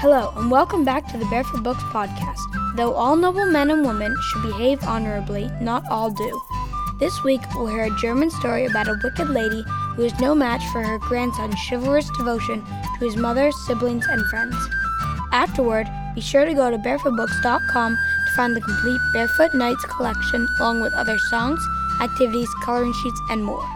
Hello, and welcome back to the Barefoot Books podcast. Though all noble men and women should behave honorably, not all do. This week, we'll hear a German story about a wicked lady who is no match for her grandson's chivalrous devotion to his mother, siblings, and friends. Afterward, be sure to go to barefootbooks.com to find the complete Barefoot Knights collection, along with other songs, activities, coloring sheets, and more.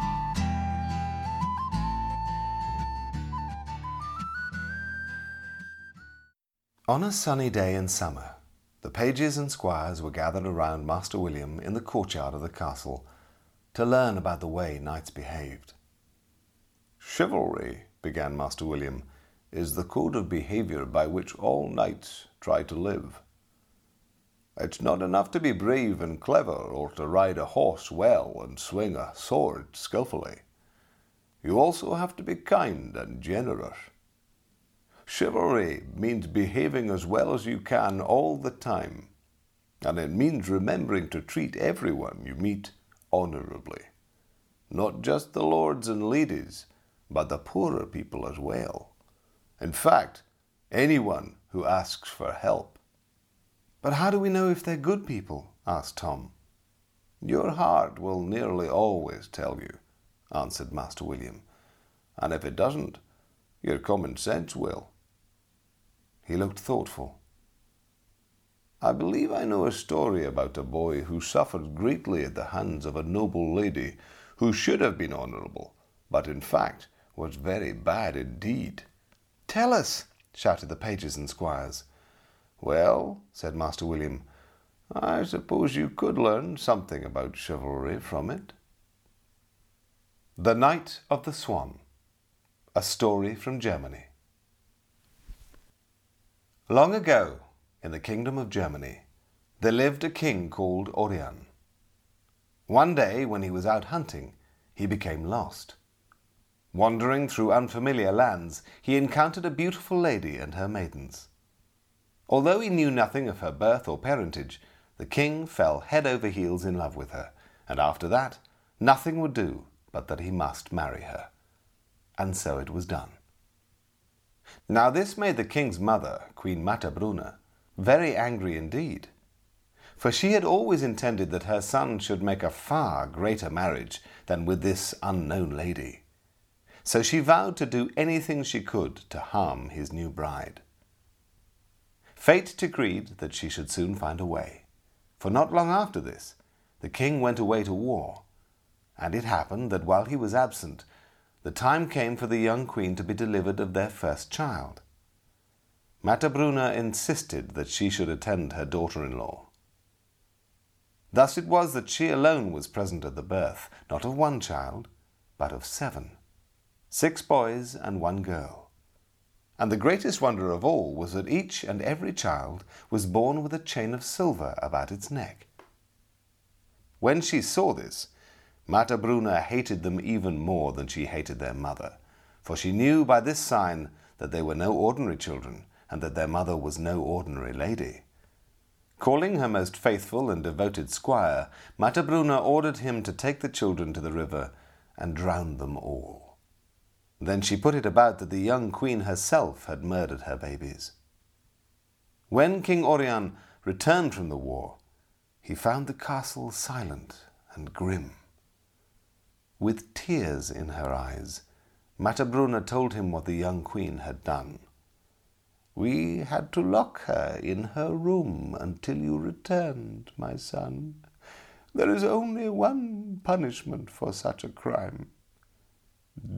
On a sunny day in summer, the pages and squires were gathered around Master William in the courtyard of the castle to learn about the way knights behaved. "Chivalry," began Master William, "is the code of behaviour by which all knights try to live. It's not enough to be brave and clever or to ride a horse well and swing a sword skilfully. You also have to be kind and generous. Chivalry means behaving as well as you can all the time, and it means remembering to treat everyone you meet honourably, not just the lords and ladies, but the poorer people as well. In fact, anyone who asks for help." "But how do we know if they're good people?" asked Tom. "Your heart will nearly always tell you," answered Master William, "and if it doesn't, your common sense will." He looked thoughtful. "I believe I know a story about a boy who suffered greatly at the hands of a noble lady who should have been honourable, but in fact was very bad indeed." "Tell us," shouted the pages and squires. "Well," said Master William, "I suppose you could learn something about chivalry from it." The Knight of the Swan, a story from Germany. Long ago, in the kingdom of Germany, there lived a king called Orian. One day, when he was out hunting, he became lost. Wandering through unfamiliar lands, he encountered a beautiful lady and her maidens. Although he knew nothing of her birth or parentage, the king fell head over heels in love with her, and after that, nothing would do but that he must marry her. And so it was done. Now this made the king's mother, Queen Matabruna, very angry indeed, for she had always intended that her son should make a far greater marriage than with this unknown lady. So she vowed to do anything she could to harm his new bride. Fate decreed that she should soon find a way, for not long after this, the king went away to war, and it happened that while he was absent, the time came for the young queen to be delivered of their first child. Matabruna insisted that she should attend her daughter-in-law. Thus it was that she alone was present at the birth, not of one child, but of 7, 6 boys and 1 girl. And the greatest wonder of all was that each and every child was born with a chain of silver about its neck. When she saw this, Matabruna hated them even more than she hated their mother, for she knew by this sign that they were no ordinary children and that their mother was no ordinary lady. Calling her most faithful and devoted squire, Matabruna ordered him to take the children to the river and drown them all. Then she put it about that the young queen herself had murdered her babies. When King Orian returned from the war, he found the castle silent and grim. With tears in her eyes, Matabruna told him what the young queen had done. "We had to lock her in her room until you returned, my son. There is only one punishment for such a crime: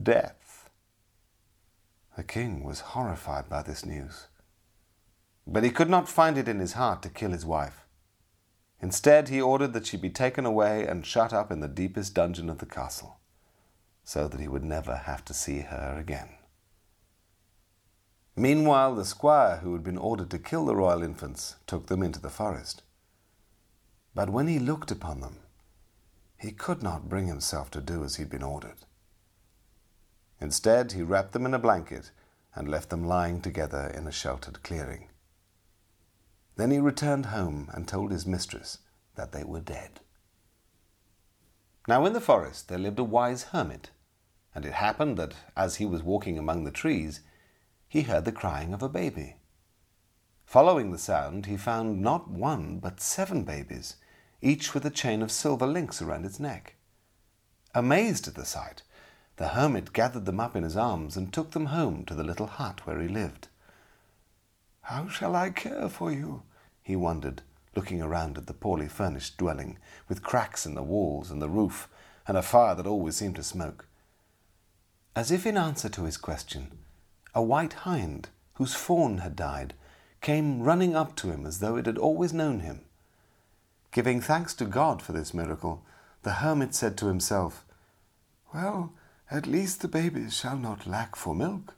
death." The king was horrified by this news, but he could not find it in his heart to kill his wife. Instead, he ordered that she be taken away and shut up in the deepest dungeon of the castle, so that he would never have to see her again. Meanwhile, the squire who had been ordered to kill the royal infants took them into the forest. But when he looked upon them, he could not bring himself to do as he'd been ordered. Instead, he wrapped them in a blanket and left them lying together in a sheltered clearing. Then he returned home and told his mistress that they were dead. Now in the forest there lived a wise hermit, and it happened that as he was walking among the trees, he heard the crying of a baby. Following the sound, he found not one but 7 babies, each with a chain of silver links around its neck. Amazed at the sight, the hermit gathered them up in his arms and took them home to the little hut where he lived. "How shall I care for you?" he wondered, looking around at the poorly furnished dwelling, with cracks in the walls and the roof, and a fire that always seemed to smoke. As if in answer to his question, a white hind, whose fawn had died, came running up to him as though it had always known him. Giving thanks to God for this miracle, the hermit said to himself, "Well, at least the babies shall not lack for milk."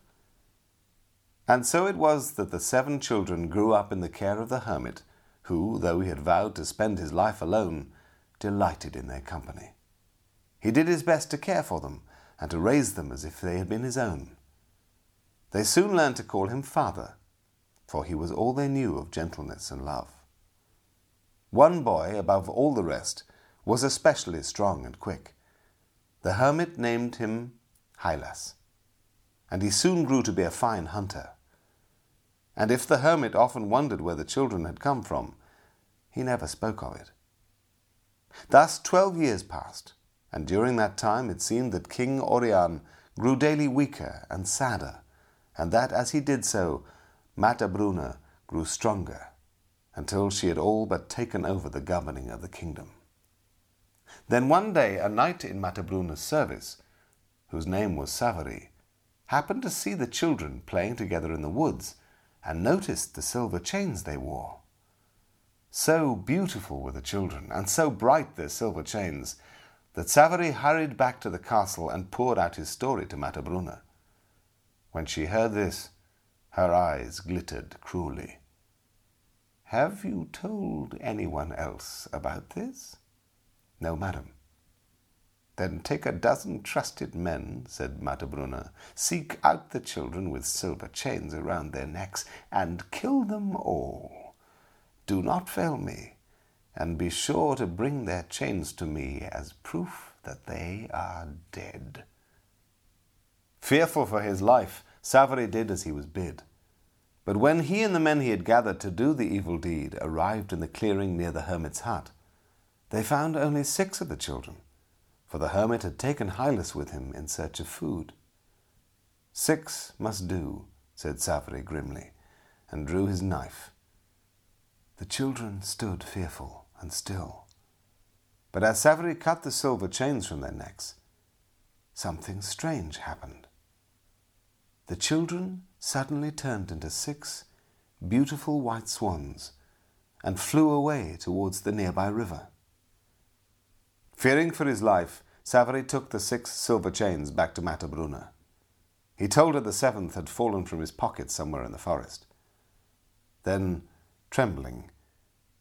And so it was that the 7 children grew up in the care of the hermit, who, though he had vowed to spend his life alone, delighted in their company. He did his best to care for them and to raise them as if they had been his own. They soon learned to call him father, for he was all they knew of gentleness and love. One boy, above all the rest, was especially strong and quick. The hermit named him Hylas, and he soon grew to be a fine hunter. And if the hermit often wondered where the children had come from, he never spoke of it. Thus 12 years passed, and during that time it seemed that King Orian grew daily weaker and sadder, and that as he did so, Matabruna grew stronger, until she had all but taken over the governing of the kingdom. Then one day a knight in Matabruna's service, whose name was Savary, happened to see the children playing together in the woods, and noticed the silver chains they wore. So beautiful were the children, and so bright their silver chains, that Savary hurried back to the castle and poured out his story to Matabruna. When she heard this, her eyes glittered cruelly. "Have you told anyone else about this?" "No, madam." "Then take a 12 trusted men," said Matabruna, "seek out the children with silver chains around their necks, and kill them all. Do not fail me, and be sure to bring their chains to me as proof that they are dead." Fearful for his life, Savary did as he was bid. But when he and the men he had gathered to do the evil deed arrived in the clearing near the hermit's hut, they found only 6 of the children, for the hermit had taken Hylas with him in search of food. "6 must do," said Savary grimly, and drew his knife. The children stood fearful and still. But as Savary cut the silver chains from their necks, something strange happened. The children suddenly turned into 6 beautiful white swans and flew away towards the nearby river. Fearing for his life, Savary took the 6 silver chains back to Matabruna. He told her the 7th had fallen from his pocket somewhere in the forest. Then, trembling,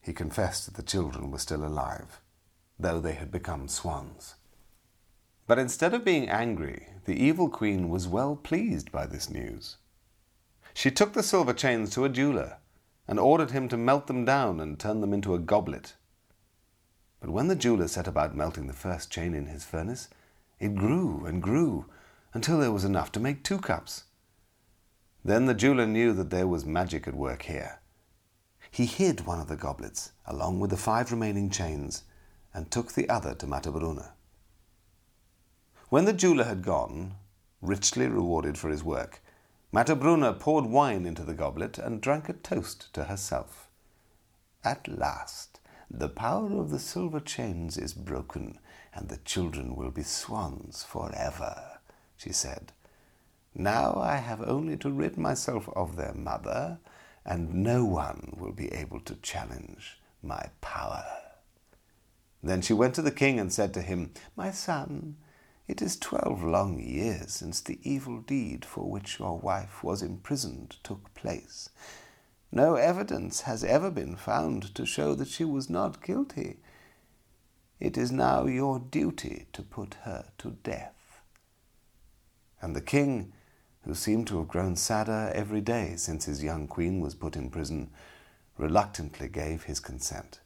he confessed that the children were still alive, though they had become swans. But instead of being angry, the evil queen was well pleased by this news. She took the silver chains to a jeweler and ordered him to melt them down and turn them into a goblet. But when the jeweler set about melting the first chain in his furnace, it grew and grew until there was enough to make 2 cups. Then the jeweler knew that there was magic at work here. He hid one of the goblets along with the 5 remaining chains and took the other to Matabruna. When the jeweler had gone, richly rewarded for his work, Matabruna poured wine into the goblet and drank a toast to herself. "At last, the power of the silver chains is broken, and the children will be swans forever," she said. "Now I have only to rid myself of their mother, and no one will be able to challenge my power." Then she went to the king and said to him, "My son, it is 12 long years since the evil deed for which your wife was imprisoned took place. No evidence has ever been found to show that she was not guilty. It is now your duty to put her to death." And the king, who seemed to have grown sadder every day since his young queen was put in prison, reluctantly gave his consent.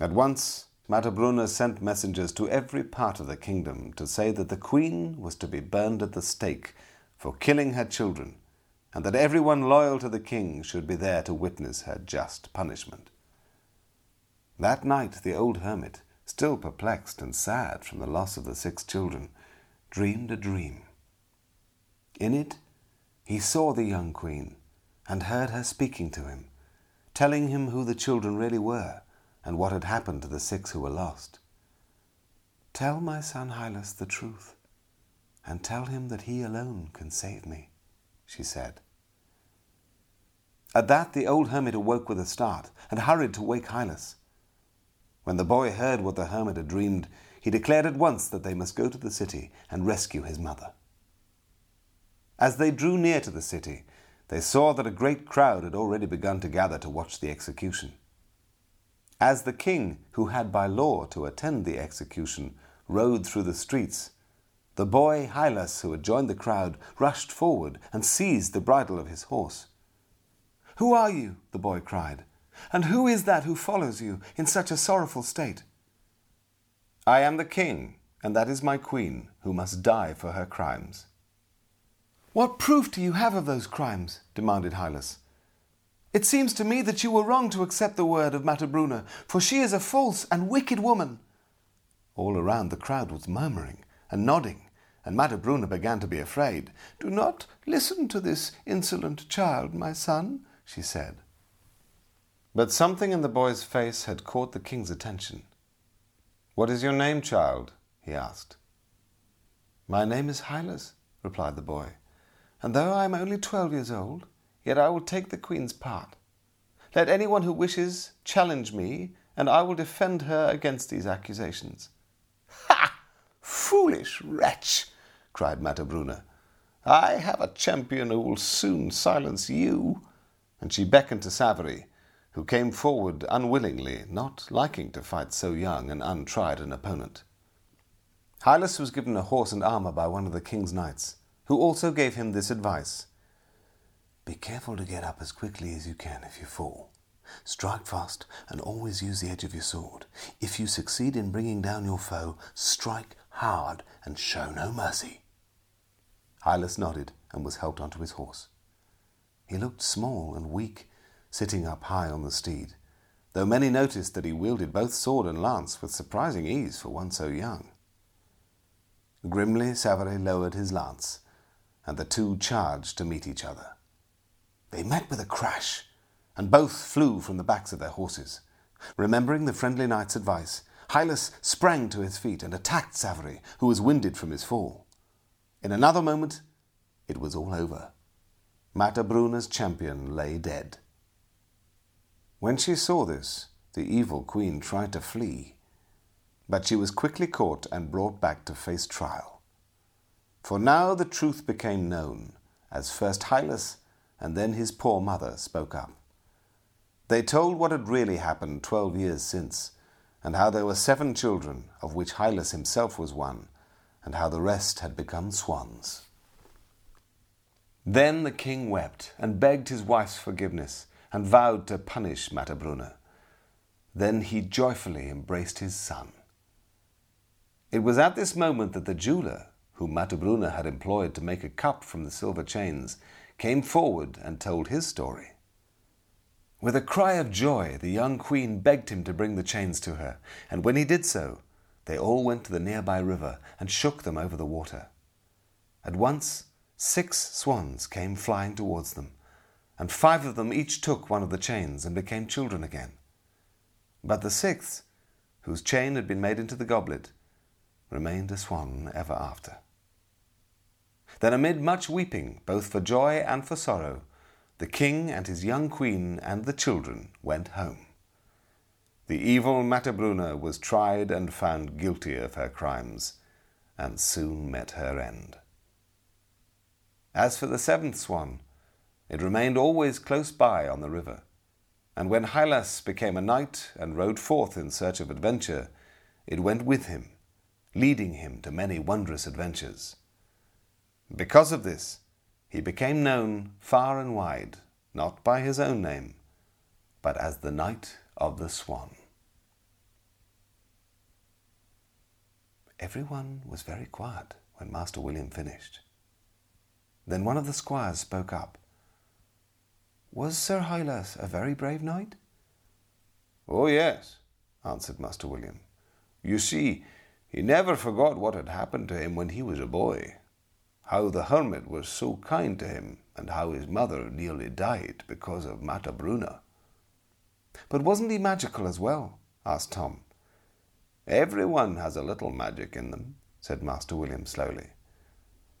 At once Matabruna sent messengers to every part of the kingdom to say that the queen was to be burned at the stake for killing her children and that everyone loyal to the king should be there to witness her just punishment. That night the old hermit, still perplexed and sad from the loss of the 6 children, dreamed a dream. In it he saw the young queen, and heard her speaking to him, telling him who the children really were, and what had happened to the 6 who were lost. "Tell my son Hylas the truth, and tell him that he alone can save me," she said. At that the old hermit awoke with a start, and hurried to wake Hylas. When the boy heard what the hermit had dreamed, he declared at once that they must go to the city and rescue his mother. As they drew near to the city, they saw that a great crowd had already begun to gather to watch the execution. As the king, who had by law to attend the execution, rode through the streets, the boy Hylas, who had joined the crowd, rushed forward and seized the bridle of his horse. "Who are you?" the boy cried. "And who is that who follows you in such a sorrowful state?" "I am the king, and that is my queen, who must die for her crimes." "What proof do you have of those crimes?" demanded Hylas. "It seems to me that you were wrong to accept the word of Matabruna, for she is a false and wicked woman." All around the crowd was murmuring and nodding, and Matabruna began to be afraid. "Do not listen to this insolent child, my son," she said. But something in the boy's face had caught the king's attention. "What is your name, child?" he asked. "My name is Hylas," replied the boy, "and though I am only 12 years old, yet I will take the queen's part. Let anyone who wishes challenge me, and I will defend her against these accusations." "Ha! Foolish wretch!" cried Matabruna. "I have a champion who will soon silence you." And she beckoned to Savary, who came forward unwillingly, not liking to fight so young and untried an opponent. Hylas was given a horse and armour by one of the king's knights, who also gave him this advice. "Be careful to get up as quickly as you can if you fall. Strike fast and always use the edge of your sword. If you succeed in bringing down your foe, strike hard and show no mercy." Hylas nodded and was helped onto his horse. He looked small and weak, sitting up high on the steed, though many noticed that he wielded both sword and lance with surprising ease for one so young. Grimly Savary lowered his lance, and the 2 charged to meet each other. They met with a crash, and both flew from the backs of their horses. Remembering the friendly knight's advice, Hylas sprang to his feet and attacked Savary, who was winded from his fall. In another moment, it was all over. Matabruna's champion lay dead. When she saw this, the evil queen tried to flee, but she was quickly caught and brought back to face trial. For now the truth became known, as first Hylas and then his poor mother spoke up. They told what had really happened 12 years since, and how there were 7 children, of which Hylas himself was one, and how the rest had become swans. Then the king wept and begged his wife's forgiveness, and vowed to punish Matabruna. Then he joyfully embraced his son. It was at this moment that the jeweller, whom Matabruna had employed to make a cup from the silver chains, came forward and told his story. With a cry of joy, the young queen begged him to bring the chains to her, and when he did so, they all went to the nearby river and shook them over the water. At once, 6 swans came flying towards them, and 5 of them each took one of the chains and became children again. But the 6th, whose chain had been made into the goblet, remained a swan ever after. Then amid much weeping, both for joy and for sorrow, the king and his young queen and the children went home. The evil Matabruna was tried and found guilty of her crimes, and soon met her end. As for the 7th swan, it remained always close by on the river, and when Hylas became a knight and rode forth in search of adventure, it went with him, leading him to many wondrous adventures. Because of this, he became known far and wide, not by his own name, but as the Knight of the Swan. Everyone was very quiet when Master William finished. Then one of the squires spoke up, Was Sir Hylas a very brave knight? Oh, yes, answered Master William. You see, he never forgot what had happened to him when he was a boy, how the hermit was so kind to him, and how his mother nearly died because of Matabruna. But wasn't he magical as well? Asked Tom. Everyone has a little magic in them, said Master William slowly.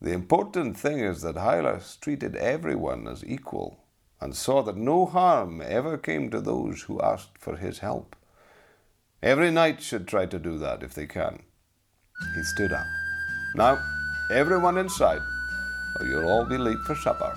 The important thing is that Hylas treated everyone as equal, and saw that no harm ever came to those who asked for his help. Every knight should try to do that if they can. He stood up. Now, everyone inside, or you'll all be late for supper.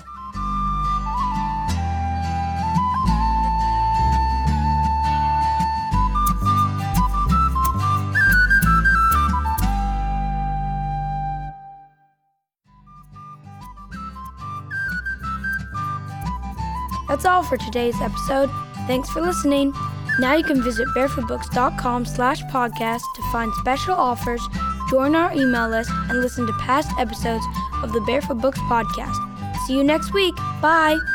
That's all for today's episode. Thanks for listening. Now you can visit barefootbooks.com/podcast to find special offers, join our email list, and listen to past episodes of the Barefoot Books podcast. See you next week. Bye.